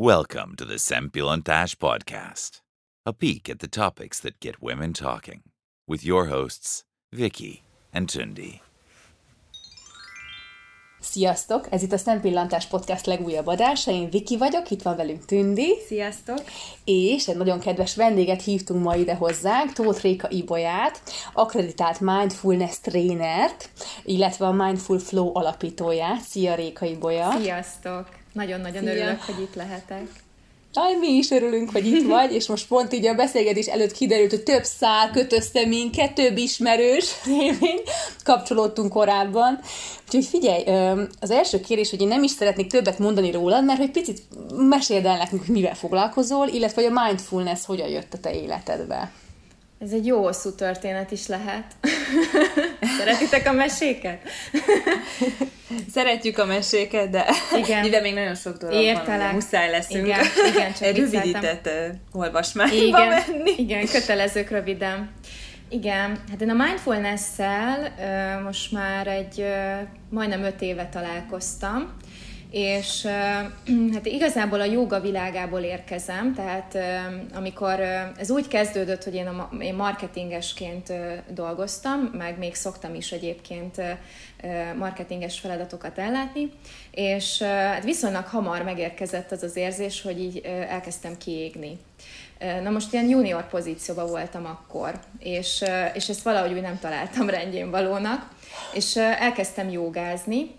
Welcome to the Szentpillantás podcast, a peek at the topics that get women talking, with your hosts, Vicky and Tündi. Sziasztok! Ez itt a Szentpillantás podcast legújabb adása. Én Vicky vagyok, itt van velünk Tündi. Sziasztok! És egy nagyon kedves vendéget hívtunk ma ide hozzánk, Tóth Réka Ibolyát, akreditált mindfulness trénert, illetve a Mindful Flow alapítóját. Szia, Réka Ibolya! Sziasztok! Nagyon-nagyon örülök, hogy itt lehetek. Aj, mi is örülünk, hogy itt vagy, és most pont így a beszélgetés előtt kiderült, hogy több szál köt össze minket, több ismerős révén kapcsolódtunk korábban. Úgyhogy figyelj, az első kérés, hogy én nem is szeretnék többet mondani rólad, mert hogy picit meséld el nekünk, hogy mivel foglalkozol, illetve hogy a mindfulness hogyan jött a te életedbe. Ez egy jó hosszú történet is lehet. Szeretitek a meséket? Szeretjük a meséket, de igen. Még nagyon sok dolog értelek. Van, muszáj leszünk. Igen, csak rövidített olvasmányba menni. Igen, kötelezők röviden. Igen, hát én a mindfulness-szel most már majdnem 5 éve találkoztam, és hát igazából a jóga világából érkezem, tehát amikor ez úgy kezdődött, hogy én marketingesként dolgoztam, meg még szoktam is egyébként marketinges feladatokat ellátni, és hát viszonylag hamar megérkezett az az érzés, hogy így elkezdtem kiégni. Na most ilyen junior pozícióban voltam akkor, és ezt valahogy úgy nem találtam rendjén valónak, és elkezdtem jogázni,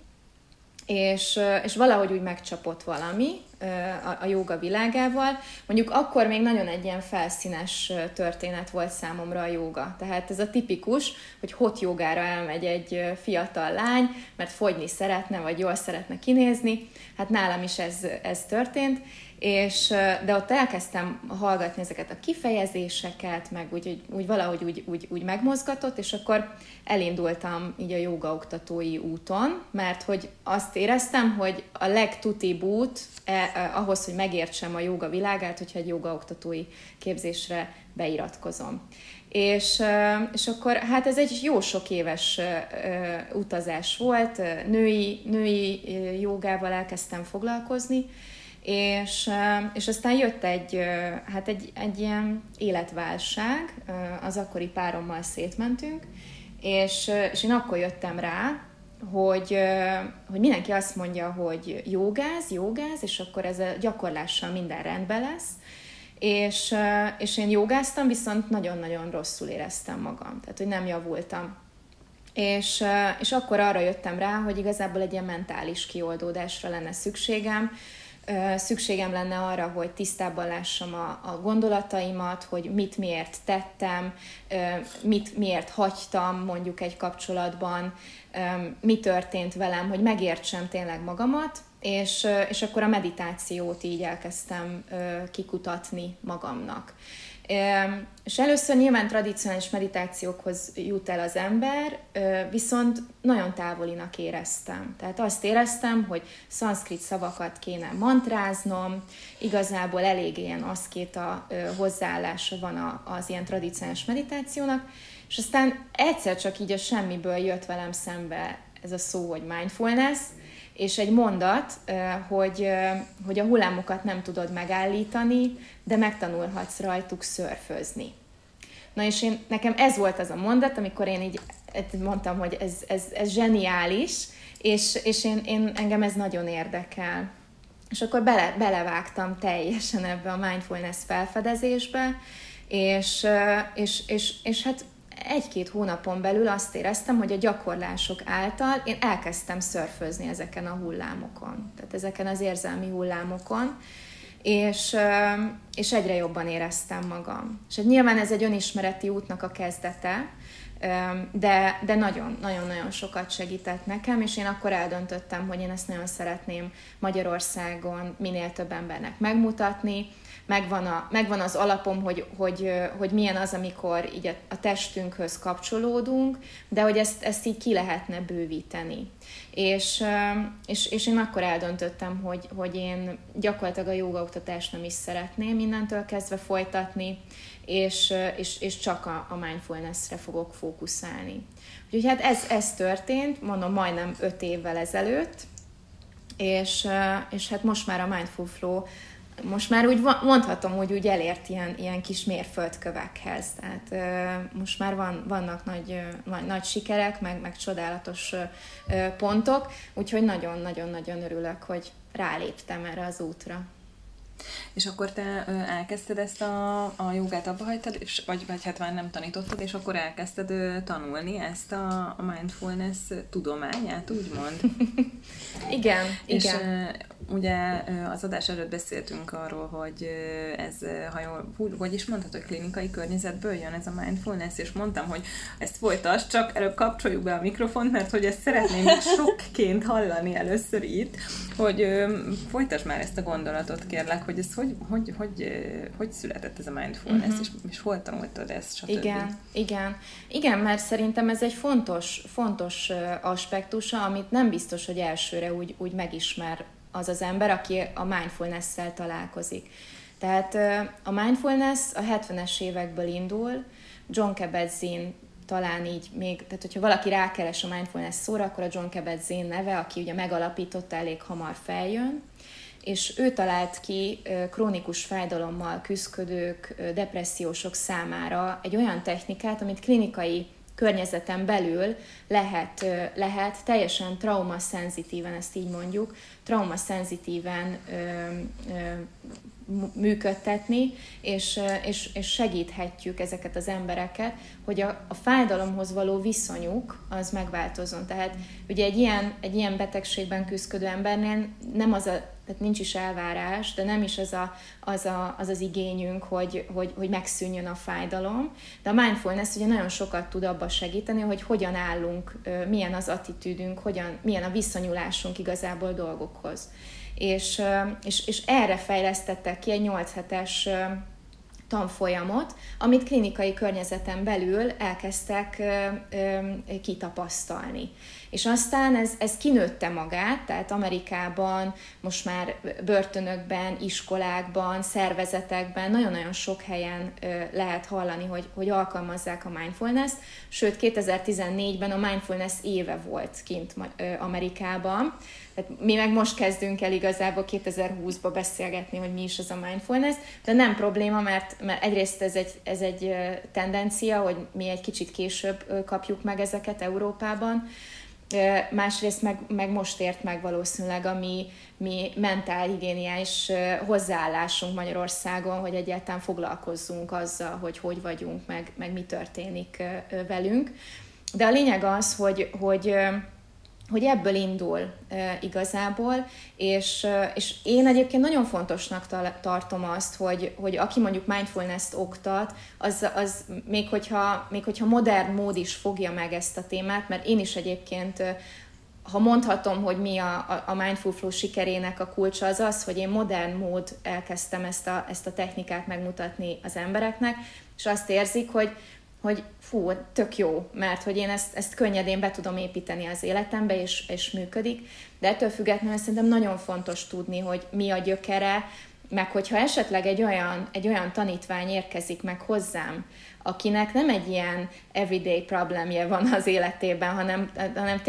és valahogy úgy megcsapott valami a jóga világával. Mondjuk akkor még nagyon egy ilyen felszínes történet volt számomra a jóga. Tehát ez a tipikus, hogy hot jogára elmegy egy fiatal lány, mert fogyni szeretne, vagy jól szeretne kinézni. Hát nálam is ez történt. De ott elkezdtem hallgatni ezeket a kifejezéseket, meg úgy valahogy megmozgatott, és akkor elindultam így a jogaoktatói úton, mert hogy azt éreztem, hogy a legtutibb út ahhoz, hogy megértsem a joga világát, hogyha egy jogaoktatói képzésre beiratkozom. És akkor hát ez egy jó sok éves utazás volt, női jogával elkezdtem foglalkozni, és aztán jött egy ilyen életválság, az akkori párommal szétmentünk, és én akkor jöttem rá, hogy mindenki azt mondja, hogy jogáz, és akkor ez a gyakorlással minden rendben lesz, és én jogáztam, viszont nagyon-nagyon rosszul éreztem magam, tehát hogy nem javultam. És akkor arra jöttem rá, hogy igazából egy ilyen mentális kioldódásra lenne szükségem lenne arra, hogy tisztában lássam a gondolataimat, hogy mit miért tettem, mit miért hagytam mondjuk egy kapcsolatban, mi történt velem, hogy megértsem tényleg magamat, és akkor a meditációt így elkezdtem kikutatni magamnak. És először nyilván tradicionális meditációkhoz jut el az ember, viszont nagyon távolinak éreztem. Tehát azt éreztem, hogy szanszkrit szavakat kéne mantráznom, igazából elég ilyen aszkéta hozzáállása van az ilyen tradicionális meditációnak, és aztán egyszer csak így a semmiből jött velem szembe ez a szó, hogy mindfulness, és egy mondat, hogy a hullámokat nem tudod megállítani, de megtanulhatsz rajtuk szörfözni. Na és nekem ez volt az a mondat, amikor én így mondtam, hogy ez zseniális, és engem ez nagyon érdekel. És akkor belevágtam teljesen ebbe a mindfulness felfedezésbe, és hát 1-2 hónapon belül azt éreztem, hogy a gyakorlások által én elkezdtem szörfözni ezeken a hullámokon, tehát ezeken az érzelmi hullámokon, és egyre jobban éreztem magam. És nyilván ez egy önismereti útnak a kezdete, de nagyon-nagyon sokat segített nekem, és én akkor eldöntöttem, hogy én ezt nagyon szeretném Magyarországon minél több embernek megmutatni. Megvan az alapom, hogy milyen az, amikor így a testünkhöz kapcsolódunk, de hogy ezt így ki lehetne bővíteni. És én akkor eldöntöttem, hogy én gyakorlatilag a jogaoktatást nem is szeretném innentől kezdve folytatni, és csak a mindfulness-re fogok fókuszálni. Úgyhogy hát ez történt, mondom, majdnem 5 évvel ezelőtt, és hát most már a Mindful Flow most már úgy mondhatom, hogy úgy elért ilyen kis mérföldkövekhez. Tehát most már vannak nagy sikerek, meg csodálatos pontok, úgyhogy nagyon-nagyon-nagyon örülök, hogy ráléptem erre az útra. És akkor te elkezdted ezt a jogát abbahagytad, vagy hát már nem tanítottad, és akkor elkezdted tanulni ezt a mindfulness tudományát, úgymond? Igen, és igen. Ugye az adás előtt beszéltünk arról, hogy ez, ha jól, hogy is mondhatod, klinikai környezetből jön ez a mindfulness, és mondtam, hogy ezt folytasd, csak előbb kapcsoljuk be a mikrofont, mert hogy ezt szeretném sokként hallani először itt, hogy folytasd már ezt a gondolatot, kérlek, hogy ez hogy született ez a mindfulness, és hol tanultad ezt, stb. Igen, mert szerintem ez egy fontos aspektusa, amit nem biztos, hogy elsőre úgy megismer az az ember, aki a mindfulness-szel találkozik. Tehát a mindfulness a 70-es évekből indul, John Kabat-Zinn talán így még, tehát hogyha valaki rákeres a mindfulness szóra, akkor a John Kabat-Zinn neve, aki ugye megalapította, elég hamar feljön, és ő talált ki krónikus fájdalommal küszködők, depressziósok számára egy olyan technikát, amit klinikai környezeten belül lehet teljesen traumaszenzitíven, ezt így mondjuk, működtetni, és segíthetjük ezeket az embereket, hogy a fájdalomhoz való viszonyuk az megváltozzon. Tehát ugye egy ilyen betegségben küszködő embernél nem az a, tehát nincs is elvárás, de nem is az az igényünk, hogy megszűnjön a fájdalom. De a mindfulness ugye nagyon sokat tud abba segíteni, hogy hogyan állunk, milyen az attitűdünk, milyen a viszonyulásunk igazából dolgokhoz. És erre fejlesztettek ki egy 8 hetes tanfolyamot, amit klinikai környezeten belül elkezdtek kitapasztalni. És aztán ez kinőtte magát, tehát Amerikában, most már börtönökben, iskolákban, szervezetekben, nagyon-nagyon sok helyen lehet hallani, hogy alkalmazzák a mindfulness-t, sőt 2014-ben a mindfulness éve volt kint Amerikában. Tehát mi meg most kezdünk el igazából 2020-ba beszélgetni, hogy mi is az a mindfulness, de nem probléma, mert egyrészt ez egy tendencia, hogy mi egy kicsit később kapjuk meg ezeket Európában, másrészt meg most ért meg valószínűleg a mi mentálhigiéniás hozzáállásunk Magyarországon, hogy egyáltalán foglalkozzunk azzal, hogy vagyunk, meg mi történik velünk. De a lényeg az, hogy ebből indul igazából, és én egyébként nagyon fontosnak tartom azt, hogy aki mondjuk mindfulness-t oktat, az még hogyha modern mód is fogja meg ezt a témát, mert én is egyébként, ha mondhatom, hogy mi a Mindful Flow sikerének a kulcsa, az, hogy én modern mód elkezdtem ezt a technikát megmutatni az embereknek, és azt érzik, hogy fú, tök jó, mert hogy én ezt könnyedén be tudom építeni az életembe, és működik, de ettől függetlenül szerintem nagyon fontos tudni, hogy mi a gyökere, meg hogyha esetleg egy olyan tanítvány érkezik meg hozzám, akinek nem egy ilyen everyday problémje van az életében, hanem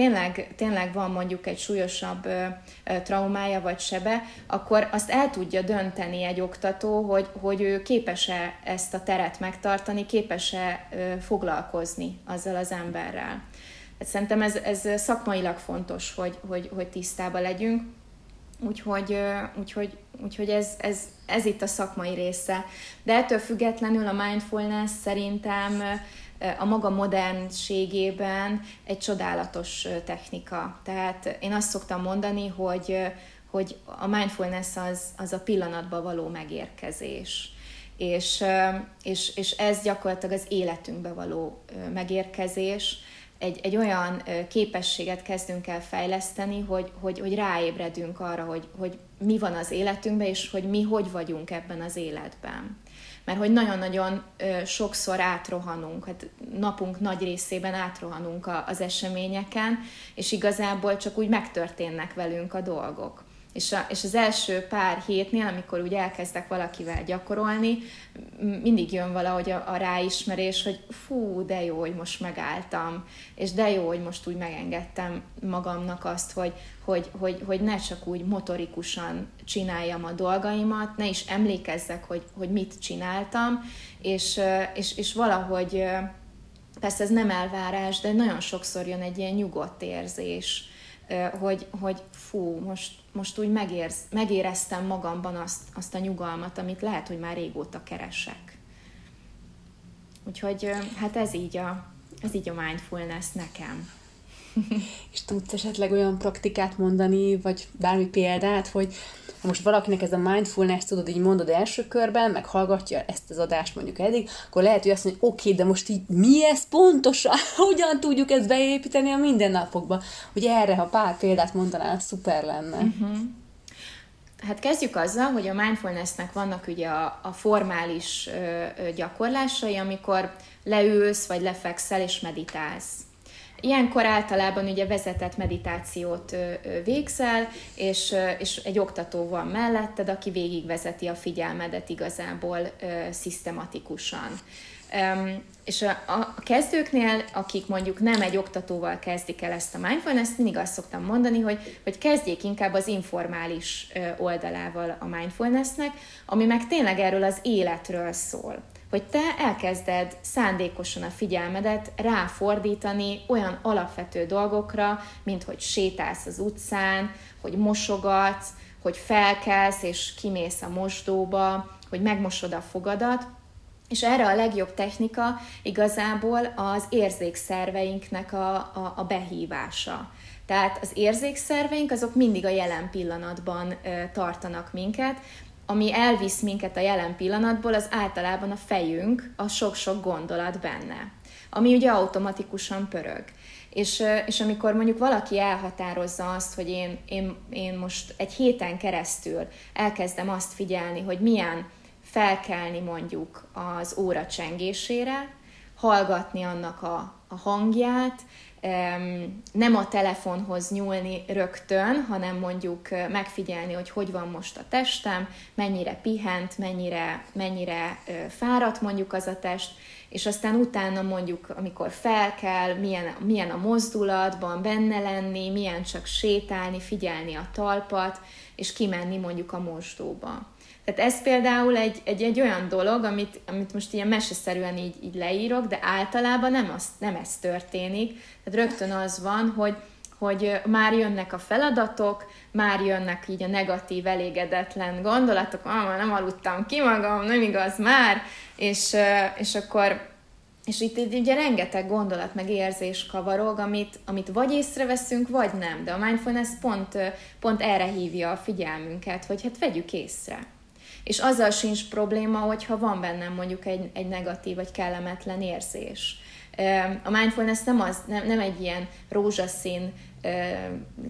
tényleg van mondjuk egy súlyosabb traumája vagy sebe, akkor azt el tudja dönteni egy oktató, hogy ő képes-e ezt a teret megtartani, képes-e foglalkozni azzal az emberrel. Szerintem ez szakmailag fontos, hogy tisztában legyünk. Úgyhogy ez itt a szakmai része. De ettől függetlenül a mindfulness szerintem a maga modernségében egy csodálatos technika. Tehát én azt szoktam mondani, hogy a mindfulness az a pillanatba való megérkezés. És ez gyakorlatilag az életünkbe való megérkezés. Egy olyan képességet kezdünk el fejleszteni, hogy ráébredünk arra, hogy mi van az életünkben, és hogy mi hogy vagyunk ebben az életben. Mert hogy nagyon-nagyon sokszor átrohanunk, hát napunk nagy részében átrohanunk az eseményeken, és igazából csak úgy megtörténnek velünk a dolgok. És az első pár hétnél, amikor úgy elkezdek valakivel gyakorolni, mindig jön valahogy a ráismerés, hogy fú, de jó, hogy most megálltam, és de jó, hogy most úgy megengedtem magamnak azt, hogy ne csak úgy motorikusan csináljam a dolgaimat, ne is emlékezzek, hogy mit csináltam, és valahogy, persze ez nem elvárás, de nagyon sokszor jön egy ilyen nyugodt érzés, hogy fú, most úgy megéreztem magamban azt a nyugalmat, amit lehet, hogy már régóta keresek. Úgyhogy hát ez így a mindfulness nekem. És tudsz esetleg olyan praktikát mondani, vagy bármi példát, hogy ha most valakinek ez a mindfulness, tudod, így mondod első körben, meg hallgatja ezt az adást mondjuk eddig, akkor lehet, hogy azt mondja, hogy oké, de most így mi ez pontosan? Hogyan tudjuk ezt beépíteni a mindennapokba? Hogy erre, ha pár példát mondanál, szuper lenne. Uh-huh. Hát kezdjük azzal, hogy a mindfulnessnek vannak ugye a formális gyakorlásai, amikor leülsz, vagy lefekszel, és meditálsz. Ilyenkor általában ugye vezetett meditációt végzel, és egy oktató van melletted, aki végigvezeti a figyelmedet igazából szisztematikusan. És a kezdőknél, akik mondjuk nem egy oktatóval kezdik el ezt a mindfulness-t, mindig azt szoktam mondani, hogy kezdjék inkább az informális oldalával a mindfulness-nek, ami meg tényleg erről az életről szól. Hogy te elkezded szándékosan a figyelmedet ráfordítani olyan alapvető dolgokra, mint hogy sétálsz az utcán, hogy mosogatsz, hogy felkelsz és kimész a mosdóba, hogy megmosod a fogadat, és erre a legjobb technika igazából az érzékszerveinknek a behívása. Tehát az érzékszerveink azok mindig a jelen pillanatban tartanak minket, ami elvisz minket a jelen pillanatból, az általában a fejünk, a sok-sok gondolat benne, ami ugye automatikusan pörög. És amikor mondjuk valaki elhatározza azt, hogy én most egy héten keresztül elkezdem azt figyelni, hogy milyen felkelni mondjuk az óra csengésére, hallgatni annak a hangját, nem a telefonhoz nyúlni rögtön, hanem mondjuk megfigyelni, hogy van most a testem, mennyire pihent, mennyire fáradt mondjuk az a test, és aztán utána mondjuk, amikor felkel, milyen a mozdulatban benne lenni, milyen csak sétálni, figyelni a talpat, és kimenni mondjuk a mosdóba. Tehát ez például egy olyan dolog, amit most ilyen meseszerűen így leírok, de általában nem ez történik. Tehát rögtön az van, hogy már jönnek a feladatok, már jönnek így a negatív, elégedetlen gondolatok, már nem aludtam ki magam, nem igaz már, és itt ugye rengeteg gondolat meg érzés kavarog, amit vagy észreveszünk, vagy nem. De a mindfulness pont erre hívja a figyelmünket, hogy hát vegyük észre. És azzal sincs probléma, hogyha van bennem mondjuk egy negatív vagy kellemetlen érzés. A mindfulness nem egy ilyen rózsaszín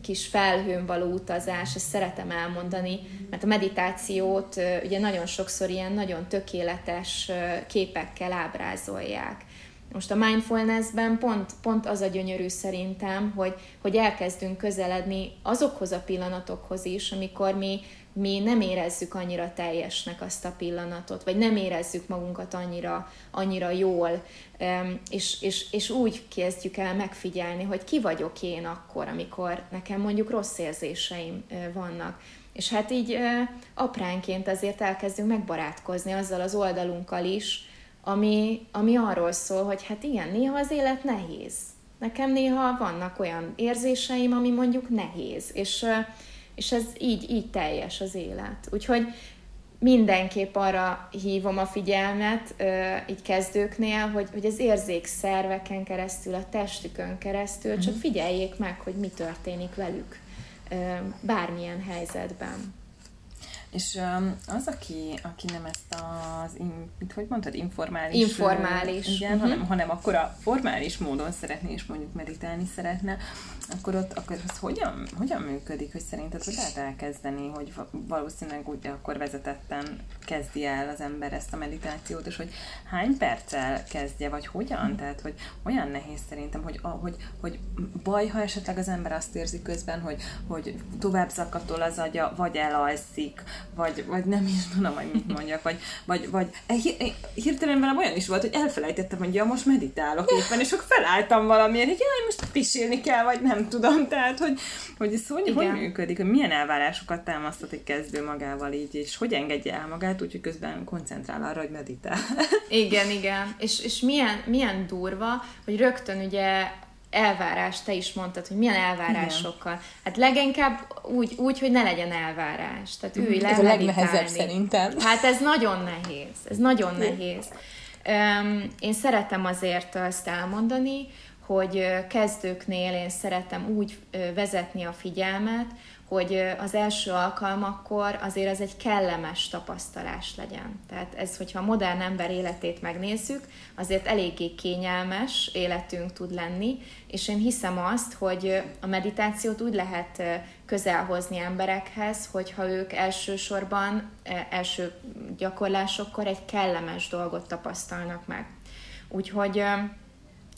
kis felhőn való utazás, ezt szeretem elmondani, mert a meditációt ugye nagyon sokszor ilyen nagyon tökéletes képekkel ábrázolják. Most a mindfulnessben pont az a gyönyörű szerintem, hogy elkezdünk közeledni azokhoz a pillanatokhoz is, amikor mi nem érezzük annyira teljesnek azt a pillanatot, vagy nem érezzük magunkat annyira jól, és úgy kezdjük el megfigyelni, hogy ki vagyok én akkor, amikor nekem mondjuk rossz érzéseim vannak. És hát így apránként azért elkezdünk megbarátkozni azzal az oldalunkkal is, ami arról szól, hogy hát igen, néha az élet nehéz. Nekem néha vannak olyan érzéseim, ami mondjuk nehéz, és ez így teljes az élet. Úgyhogy mindenképp arra hívom a figyelmet így kezdőknél, hogy az érzékszerveken keresztül, a testükön keresztül csak figyeljék meg, hogy mi történik velük bármilyen helyzetben. És az, aki nem ezt az, hogy mondtad, informális. Igen, hanem akkor a formális módon szeretné, és mondjuk meditálni szeretne, akkor az hogyan működik, hogy szerinted hogy lehet elkezdeni, hogy valószínűleg úgy akkor vezetetten kezdi el az ember ezt a meditációt, és hogy hány perccel kezdje, vagy hogyan? Tehát, hogy olyan nehéz szerintem, hogy baj, ha esetleg az ember azt érzi közben, hogy tovább zakatol az agya, vagy elalszik, vagy nem is tudom, hogy mit mondjak, vagy hirtelen velem olyan is volt, hogy elfelejtettem, hogy ja, most meditálok éppen, és akkor felálltam valamiért, hogy jaj, most pisilni kell, vagy nem tudom, tehát, hogy ez hogy működik, hogy milyen elvárásokat támasztat egy kezdő magával így, és hogy engedje el magát, úgyhogy közben koncentrál arra, hogy meditál. Igen, és milyen durva, hogy rögtön ugye elvárás, te is mondtad, hogy milyen elvárásokkal. Igen. Hát leginkább úgy, hogy ne legyen elvárás. Tehát ülj le, meditálni. Ez a legnehezebb szerintem. Hát ez nagyon nehéz. Én szeretem azért azt elmondani, hogy kezdőknél én szeretem úgy vezetni a figyelmet, hogy az első alkalmakkor azért az egy kellemes tapasztalás legyen. Tehát ez, hogyha a modern ember életét megnézzük, azért eléggé kényelmes életünk tud lenni, és én hiszem azt, hogy a meditációt úgy lehet közelhozni emberekhez, hogyha ők elsősorban, első gyakorlásokkor egy kellemes dolgot tapasztalnak meg.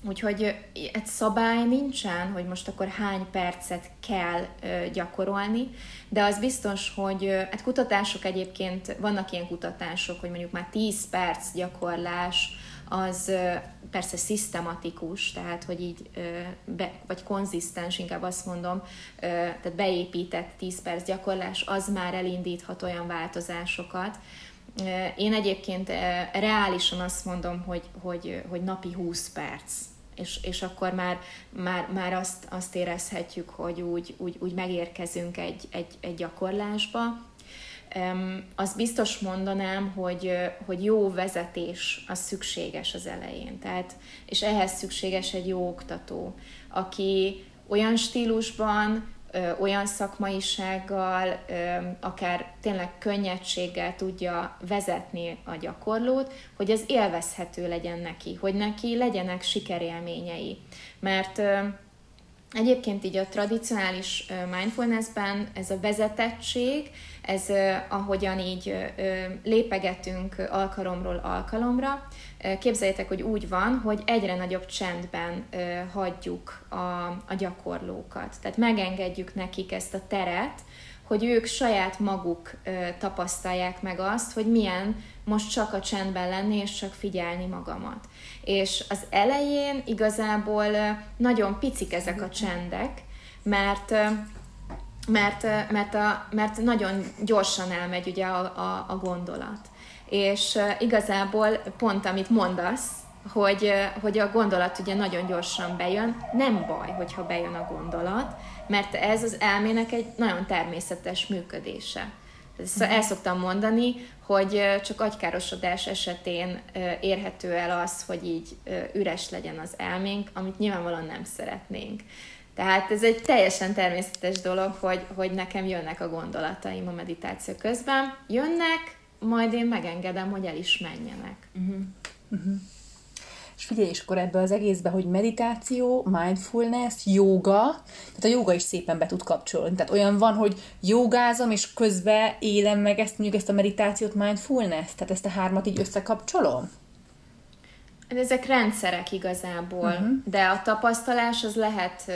Úgyhogy egy szabály nincsen, hogy most akkor hány percet kell gyakorolni, de az biztos, hogy hát kutatások egyébként, vannak ilyen kutatások, hogy mondjuk már 10 perc gyakorlás, az persze szisztematikus, tehát hogy így, vagy konzisztens, inkább azt mondom, tehát beépített 10 perc gyakorlás, az már elindíthat olyan változásokat. Én egyébként reálisan azt mondom, hogy napi 20 perc, és akkor már azt érezhetjük, hogy úgy megérkezünk egy gyakorlásba. Azt biztos mondanám, hogy jó vezetés az szükséges az elején, tehát, és ehhez szükséges egy jó oktató, aki olyan stílusban, olyan szakmaisággal, akár tényleg könnyedséggel tudja vezetni a gyakorlót, hogy ez élvezhető legyen neki, hogy neki legyenek sikerélményei. Mert egyébként így a tradicionális mindfulnessben ez a vezetettség, ez ahogyan így lépegetünk alkalomról alkalomra, képzeljétek, hogy úgy van, hogy egyre nagyobb csendben hagyjuk a gyakorlókat. Tehát megengedjük nekik ezt a teret, hogy ők saját maguk tapasztalják meg azt, hogy milyen most csak a csendben lenni, és csak figyelni magamat. És az elején igazából nagyon picik ezek a csendek, mert nagyon gyorsan elmegy ugye a gondolat. És igazából pont amit mondasz, hogy a gondolat ugye nagyon gyorsan bejön, nem baj, hogyha bejön a gondolat, mert ez az elmének egy nagyon természetes működése. Szóval el szoktam mondani, hogy csak agykárosodás esetén érhető el az, hogy így üres legyen az elménk, amit nyilvánvalóan nem szeretnénk. Tehát ez egy teljesen természetes dolog, hogy nekem jönnek a gondolataim a meditáció közben. Jönnek, majd én megengedem, hogy el is menjenek. És figyelj, és akkor ebbe az egészbe, hogy meditáció, mindfulness, jóga, tehát a jóga is szépen be tud kapcsolni. Tehát olyan van, hogy jogázom, és közben élem meg ezt a meditációt, mindfulness, tehát ezt a hármat így összekapcsolom? Ezek rendszerek igazából, de a tapasztalás az lehet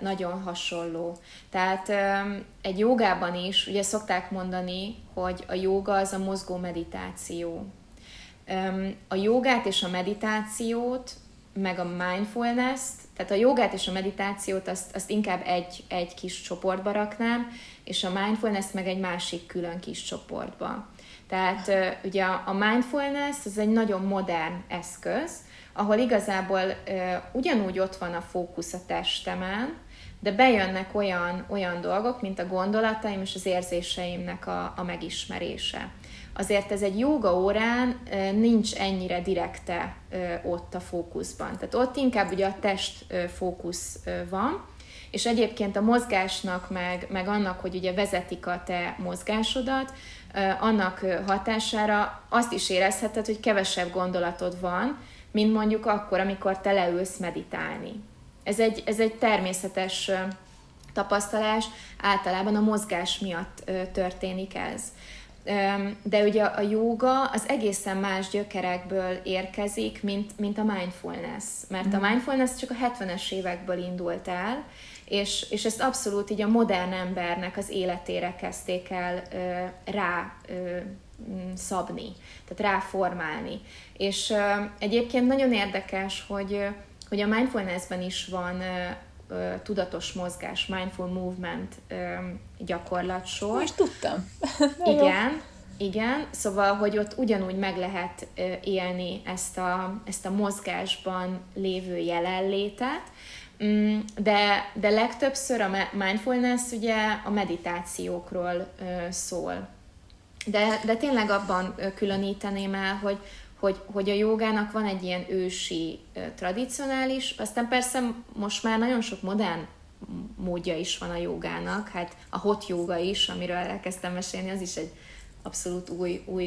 nagyon hasonló. Tehát egy jogában is, ugye szokták mondani, hogy a joga az a mozgó meditáció. A jogát és a meditációt, meg a mindfulness-t, tehát a jogát és a meditációt azt inkább egy kis csoportba raknám, és a mindfulness-t meg egy másik külön kis csoportba. Tehát ugye a mindfulness az egy nagyon modern eszköz, ahol igazából ugyanúgy ott van a fókusz a testemen, de bejönnek olyan dolgok, mint a gondolataim és az érzéseimnek a megismerése. Azért ez egy jóga órán nincs ennyire direkte ott a fókuszban. Tehát ott inkább ugye a test fókusz van, és egyébként a mozgásnak, meg annak, hogy ugye vezetik a te mozgásodat, annak hatására azt is érezheted, hogy kevesebb gondolatod van, mint mondjuk akkor, amikor te leülsz meditálni. Ez egy természetes tapasztalás, általában a mozgás miatt történik ez. De ugye a jóga az egészen más gyökerekből érkezik, mint a mindfulness. Mert a mindfulness csak a 70-es évekből indult el, és ezt abszolút így a modern embernek az életére kezdték el rá szabni, tehát ráformálni. És egyébként nagyon érdekes, hogy a mindfulnessben is van tudatos mozgás, mindful movement gyakorlatsor. Most tudtam. Igen. Szóval, hogy ott ugyanúgy meg lehet élni ezt a mozgásban lévő jelenlétet, de legtöbbször a mindfulness ugye a meditációkról szól. De tényleg abban különíteném el, hogy a jógának van egy ilyen ősi, tradicionális, aztán persze most már nagyon sok modern módja is van a jógának, hát a hot jóga is, amiről elkezdtem mesélni, az is egy abszolút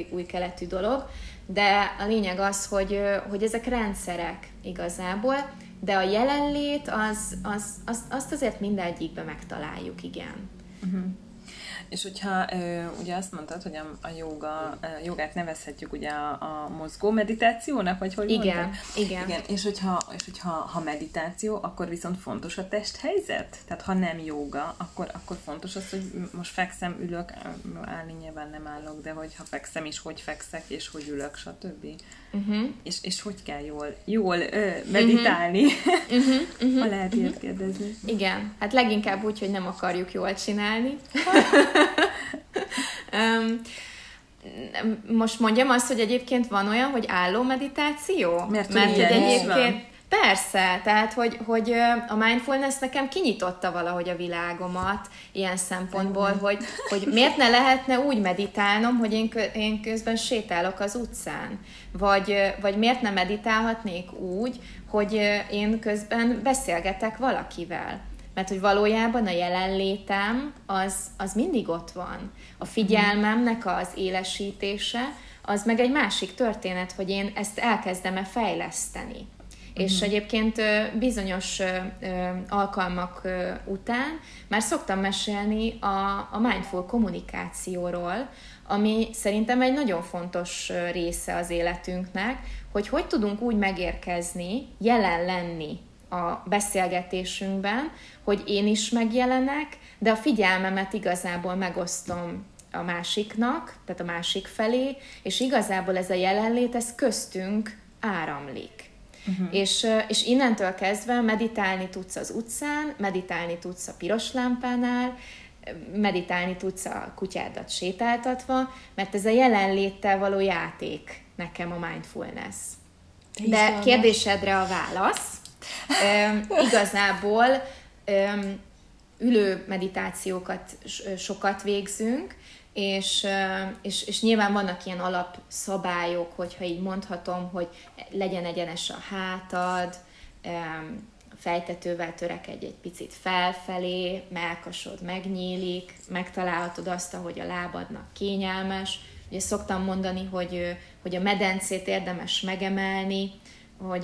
új keletű dolog, de a lényeg az, hogy ezek rendszerek igazából, de a jelenlét azt azért mindegyikben megtaláljuk, igen. Uh-huh. És hogyha ugye azt mondtad, hogy a jogát nevezhetjük ugye a mozgó meditációnak, vagy hogy mondtad? Igen. És hogyha meditáció, akkor viszont fontos a testhelyzet? Tehát ha nem joga, akkor fontos az, hogy most fekszem, ülök, állni nyilván nem állok, de hogyha fekszem is, hogy fekszek, és hogy ülök, stb. Uh-huh. És hogy kell jól meditálni? Uh-huh. Ha lehet ilyet kérdezni. Igen, hát leginkább úgy, hogy nem akarjuk jól csinálni. Most mondjam azt, hogy egyébként van olyan, hogy álló meditáció? Mert egyébként persze, tehát hogy a mindfulness nekem kinyitotta valahogy a világomat ilyen szempontból, hogy miért ne lehetne úgy meditálnom, hogy én közben sétálok az utcán, vagy miért ne meditálhatnék úgy, hogy én közben beszélgetek valakivel. Mert hogy valójában a jelenlétem az mindig ott van. A figyelmemnek az élesítése, az meg egy másik történet, hogy én ezt elkezdem-e fejleszteni. Uh-huh. És egyébként bizonyos alkalmak után már szoktam mesélni a mindful kommunikációról, ami szerintem egy nagyon fontos része az életünknek, hogy tudunk úgy megérkezni, jelen lenni a beszélgetésünkben, hogy én is megjelenek, de a figyelmemet igazából megosztom a másiknak, tehát a másik felé, és igazából ez a jelenlét, ez köztünk áramlik. Uh-huh. És innentől kezdve meditálni tudsz az utcán, meditálni tudsz a piros lámpánál, meditálni tudsz a kutyádat sétáltatva, mert ez a jelenléttel való játék nekem a mindfulness. De kérdésedre a válasz. Igazából ülő meditációkat sokat végzünk, és nyilván vannak ilyen alapszabályok, hogyha így mondhatom, hogy legyen egyenes a hátad, fejtetővel törekedj egy picit felfelé, mellkasod megnyílik, megtalálhatod azt, ahogy a lábadnak kényelmes. Ugye szoktam mondani, hogy a medencét érdemes megemelni,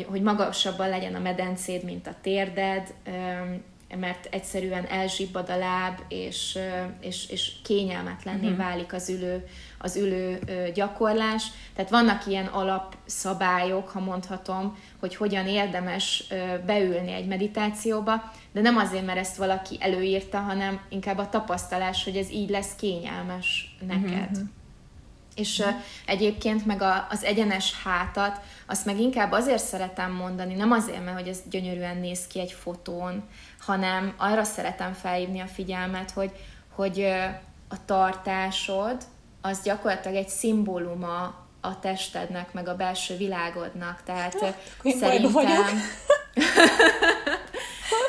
hogy magasabban legyen a medencéd, mint a térded, mert egyszerűen elzsibbad a láb, és kényelmetlenné válik az ülő gyakorlás. Tehát vannak ilyen alapszabályok, ha mondhatom, hogy hogyan érdemes beülni egy meditációba, de nem azért, mert ezt valaki előírta, hanem inkább a tapasztalás, hogy ez így lesz kényelmes neked. Mm-hmm. És egyébként meg az egyenes hátat, azt meg inkább azért szeretem mondani, nem azért, mert hogy ez gyönyörűen néz ki egy fotón, hanem arra szeretem felhívni a figyelmet, hogy a tartásod az gyakorlatilag egy szimbóluma a testednek, meg a belső világodnak. Tehát szerintem...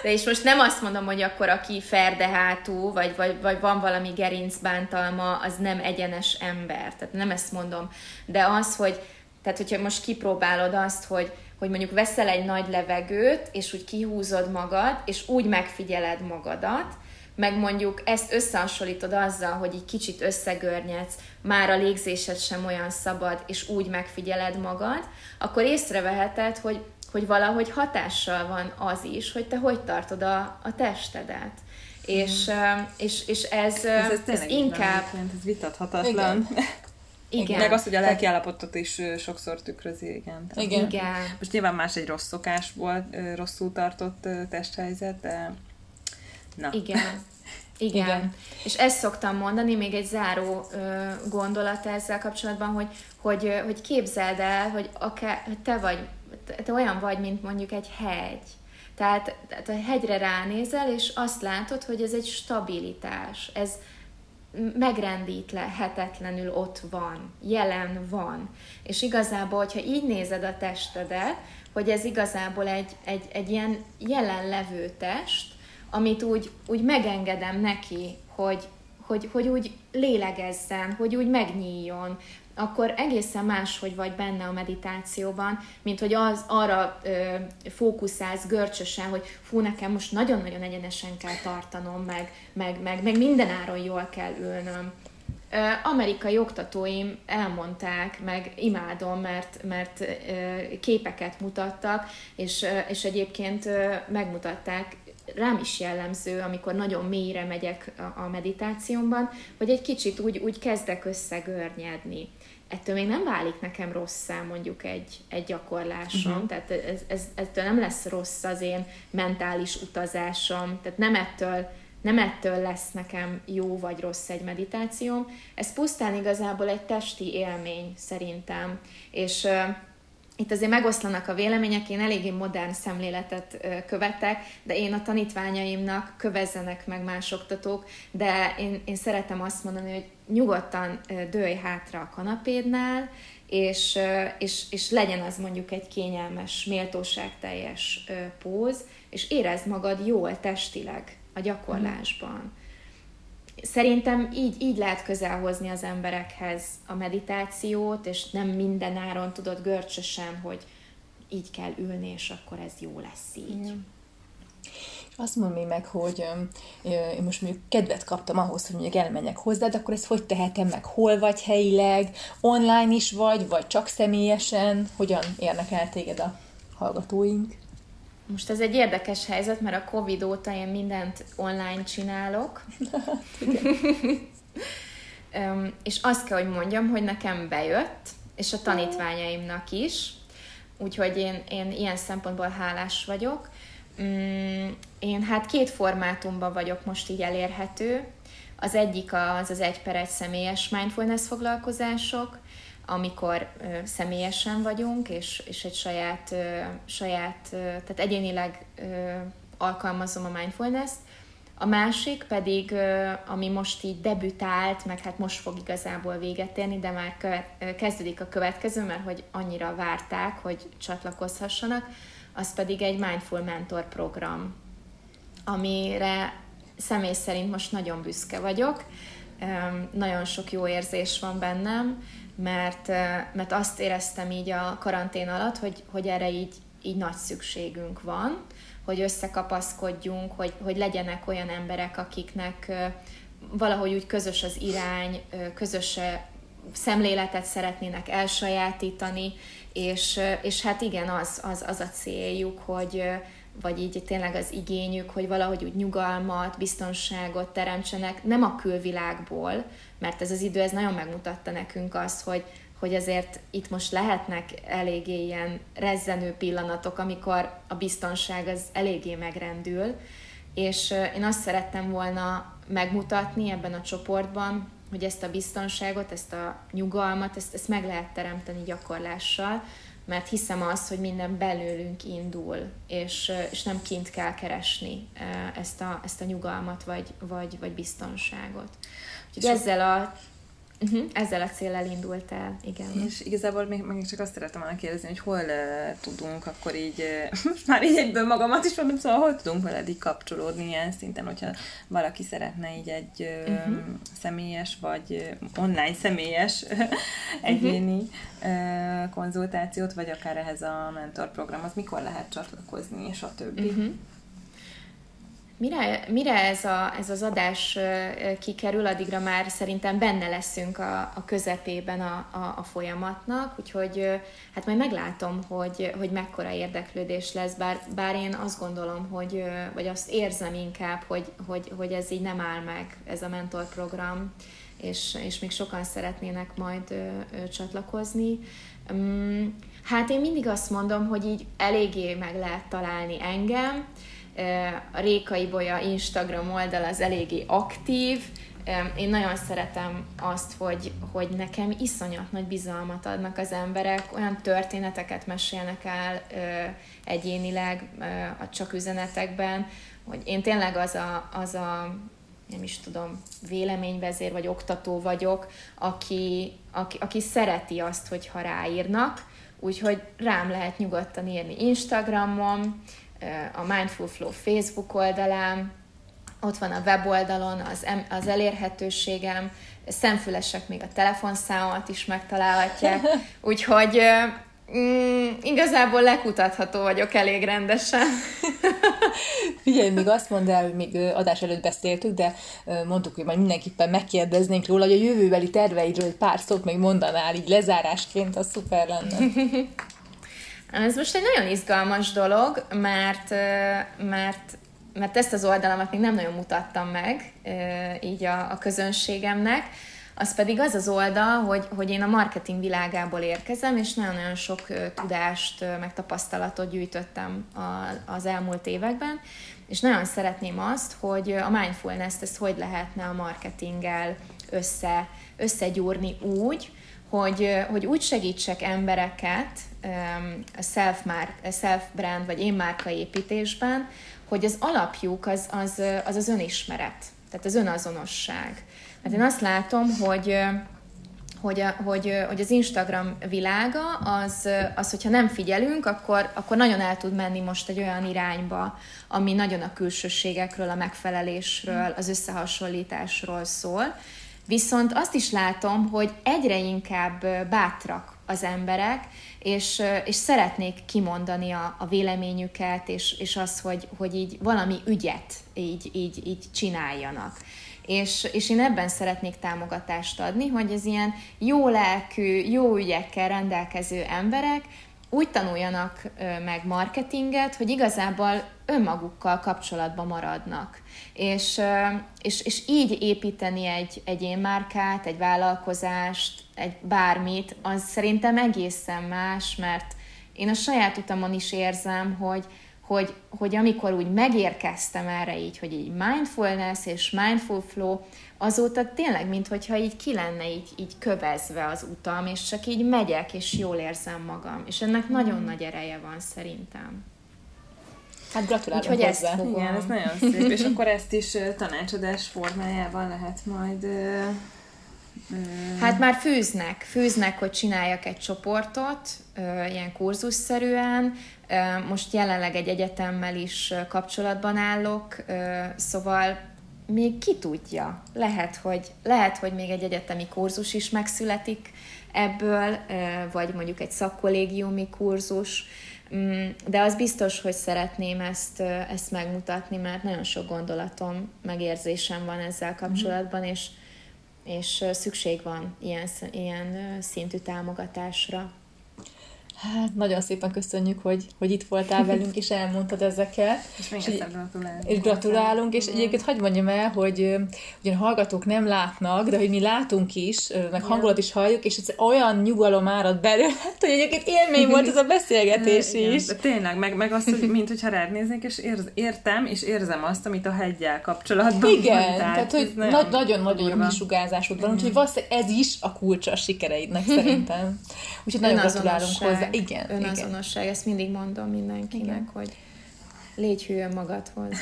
De és most nem azt mondom, hogy akkor aki ferdehátú, vagy van valami gerincbántalma, az nem egyenes ember. Tehát nem ezt mondom. De az, tehát hogyha most kipróbálod azt, hogy mondjuk veszel egy nagy levegőt, és úgy kihúzod magad, és úgy megfigyeled magadat, meg mondjuk ezt összehasonlítod azzal, hogy így kicsit összegörnyedsz, már a légzésed sem olyan szabad, és úgy megfigyeled magad, akkor észreveheted, hogy valahogy hatással van az is, hogy te hogy tartod a testedet. És ez inkább... Ez vitathatatlan. Igen. Meg azt, hogy a lelki állapotot is sokszor tükrözi, igen. Igen. Most nyilván más egy rossz szokás volt, rosszul tartott testhelyzet, de... Na. Igen. És ezt szoktam mondani, még egy záró gondolat ezzel kapcsolatban, hogy képzeld el, hogy akár, te olyan vagy, mint mondjuk egy hegy. Tehát a hegyre ránézel, és azt látod, hogy ez egy stabilitás, ez megrendíthetetlenül ott van, jelen van. És igazából, hogyha így nézed a testedet, hogy ez igazából egy ilyen jelenlevő test, amit úgy megengedem neki, hogy úgy lélegezzen, hogy úgy megnyíljon, akkor egészen máshogy vagy benne a meditációban, mint hogy arra fókuszálsz görcsösen, hogy fú, nekem most nagyon-nagyon egyenesen kell tartanom, meg mindenáron jól kell ülnöm. Amerikai oktatóim elmondták, meg imádom, mert képeket mutattak, és egyébként megmutatták, rám is jellemző, amikor nagyon mélyre megyek a meditációmban, hogy egy kicsit úgy kezdek összegörnyedni. Ettől még nem válik nekem rosszá mondjuk egy gyakorlásom, tehát ettől nem lesz rossz az én mentális utazásom, tehát nem ettől lesz nekem jó vagy rossz egy meditációm. Ez pusztán igazából egy testi élmény szerintem, és... Itt azért megoszlanak a vélemények, én eléggé modern szemléletet követek, de én a tanítványaimnak kövezzenek meg más oktatók, de én szeretem azt mondani, hogy nyugodtan dőlj hátra a kanapédnál, és legyen az mondjuk egy kényelmes, méltóságteljes póz, és érezd magad jól testileg a gyakorlásban. Szerintem így lehet közelhozni az emberekhez a meditációt, és nem minden áron tudod görcsösen, hogy így kell ülni, és akkor ez jó lesz így. Ja. Azt mondom meg, hogy én most mondjuk kedvet kaptam ahhoz, hogy mondjuk elmenjek hozzád, akkor ezt hogy tehetem meg? Hol vagy helyileg? Online is vagy csak személyesen? Hogyan érnek el téged a hallgatóink? Most ez egy érdekes helyzet, mert a Covid óta én mindent online csinálok. És azt kell, hogy mondjam, hogy nekem bejött, és a tanítványaimnak is. Úgyhogy én ilyen szempontból hálás vagyok. Én hát két formátumban vagyok most így elérhető. Az egyik az 1x1 személyes mindfulness foglalkozások, amikor személyesen vagyunk, és egy saját, tehát egyénileg alkalmazom a mindfulness-t. A másik pedig, ami most így debütált, meg hát most fog igazából véget érni, de már kezdődik a következő, mert hogy annyira várták, hogy csatlakozhassanak, az pedig egy Mindful Mentor program, amire személy szerint most nagyon büszke vagyok. Nagyon sok jó érzés van bennem, mert azt éreztem így a karantén alatt, hogy erre így nagy szükségünk van, hogy összekapaszkodjunk, hogy legyenek olyan emberek, akiknek valahogy úgy közös az irány, közös szemléletet szeretnének elsajátítani, és hát igen, az a céljuk, hogy vagy így tényleg az igényük, hogy valahogy úgy nyugalmat, biztonságot teremtsenek, nem a külvilágból, mert ez az idő, ez nagyon megmutatta nekünk azt, hogy azért itt most lehetnek eléggé ilyen rezzenő pillanatok, amikor a biztonság az eléggé megrendül, és én azt szerettem volna megmutatni ebben a csoportban, hogy ezt a biztonságot, ezt a nyugalmat, ezt meg lehet teremteni gyakorlással, mert hiszem azt, hogy minden belőlünk indul, és nem kint kell keresni ezt a nyugalmat, vagy biztonságot. Úgyhogy ezzel a céllel indult el, igen. És igazából még csak azt szerettem volna kérdezni, hogy hol tudunk akkor így, már így egyből magamat is mondom, szóval hol tudunk veled így kapcsolódni ilyen szinten, hogyha valaki szeretne így egy személyes vagy online személyes egyéni konzultációt, vagy akár ehhez a mentorprogramhoz, mikor lehet csatlakozni, és a többi. Mire ez az adás kikerül, addigra már szerintem benne leszünk a közepében a folyamatnak, úgyhogy hát majd meglátom, hogy mekkora érdeklődés lesz, bár én azt gondolom, vagy azt érzem inkább, hogy ez így nem áll meg, ez a mentorprogram, és még sokan szeretnének majd csatlakozni. Hát én mindig azt mondom, hogy így eléggé meg lehet találni engem. A Réka Ibolya Instagram oldal az eléggé aktív. Én nagyon szeretem azt, hogy nekem iszonyat nagy bizalmat adnak az emberek, olyan történeteket mesélnek el egyénileg, csak üzenetekben, hogy én tényleg az a nem is tudom, véleményvezér vagy oktató vagyok, aki szereti azt, hogyha ráírnak, úgyhogy rám lehet nyugodtan írni Instagramon, a Mindful Flow Facebook oldalán, ott van a weboldalon az elérhetőségem, szemfülesek még a telefonszámomat is megtalálhatják, úgyhogy igazából lekutatható vagyok elég rendesen. Figyelj, még azt mondd el, hogy még adás előtt beszéltük, de mondtuk, hogy majd mindenképpen megkérdeznénk róla, hogy a jövőbeli terveidről egy pár szót még mondanál, így lezárásként, az szuper lenne. Ez most egy nagyon izgalmas dolog, mert ezt az oldalamat még nem nagyon mutattam meg így a közönségemnek. Az pedig az oldal, hogy én a marketing világából érkezem, és nagyon-nagyon sok tudást, meg tapasztalatot gyűjtöttem az elmúlt években, és nagyon szeretném azt, hogy a mindfulness-t ezt hogy lehetne a marketinggel összegyúrni úgy, hogy úgy segítsek embereket self-brand vagy én márka építésben, hogy az alapjuk az önismeret, tehát az önazonosság. Mert én azt látom, hogy az Instagram világa az hogyha nem figyelünk, akkor nagyon el tud menni most egy olyan irányba, ami nagyon a külsőségekről, a megfelelésről, az összehasonlításról szól. Viszont azt is látom, hogy egyre inkább bátrak az emberek, és szeretnék kimondani a véleményüket, és az, hogy így valami ügyet így csináljanak. És én ebben szeretnék támogatást adni, hogy az ilyen jó lelkű, jó ügyekkel rendelkező emberek úgy tanuljanak meg marketinget, hogy igazából önmagukkal kapcsolatban maradnak. És így építeni egy énmárkát, egy vállalkozást, egy bármit, az szerintem egészen más, mert én a saját utamon is érzem, hogy amikor úgy megérkeztem erre így, hogy így mindfulness és mindful flow, azóta tényleg, minthogyha így ki lenne így kövezve az utam, és csak így megyek, és jól érzem magam. És ennek nagyon nagy ereje van szerintem. Hát gratulálok hozzá. Ezt fogom. Igen, ez nagyon szép. És akkor ezt is tanácsadás formájában lehet majd... Hát már fűznek, hogy csináljak egy csoportot, ilyen kurzusszerűen. Most jelenleg egy egyetemmel is kapcsolatban állok, szóval még ki tudja. Lehet, hogy még egy egyetemi kurzus is megszületik ebből, vagy mondjuk egy szakkollégiumi kurzus, de az biztos, hogy szeretném ezt megmutatni, mert nagyon sok gondolatom, megérzésem van ezzel kapcsolatban, és szükség van ilyen szintű támogatásra. Hát, nagyon szépen köszönjük, hogy itt voltál velünk, és elmondtad ezeket. És még egyszer gratulálunk. És gratulálunk, és egyébként hagyd mondjam el, hogy ugyan hallgatók nem látnak, de hogy mi látunk is, meg hangulat is halljuk, és ez olyan nyugalom árad belőle, hogy egyébként élmény volt ez a beszélgetés is. Igen, tényleg, meg azt, hogy mintha rád néznék, és értem, és érzem azt, amit a heggyel kapcsolatban mondtál. Tehát, hogy nagyon-nagyon jó kisugárzásod van, úgyhogy valószínűleg ez is a kulcsa a sikereidnek szerintem. Úgyhogy nagyon gratulálunk hozzá. Igen, önazonosság, igen. Ezt mindig mondom mindenkinek, igen. Hogy légy hű magadhoz.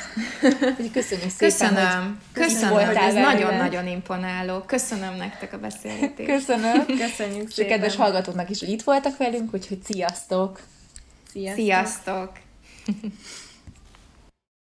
Köszönjük szépen, Köszönöm, hogy ez nagyon-nagyon imponáló. Köszönöm nektek a beszélgetést. Köszönöm. Köszönjük szépen. És kedves hallgatóknak is, hogy itt voltak velünk, úgyhogy sziasztok! Sziasztok!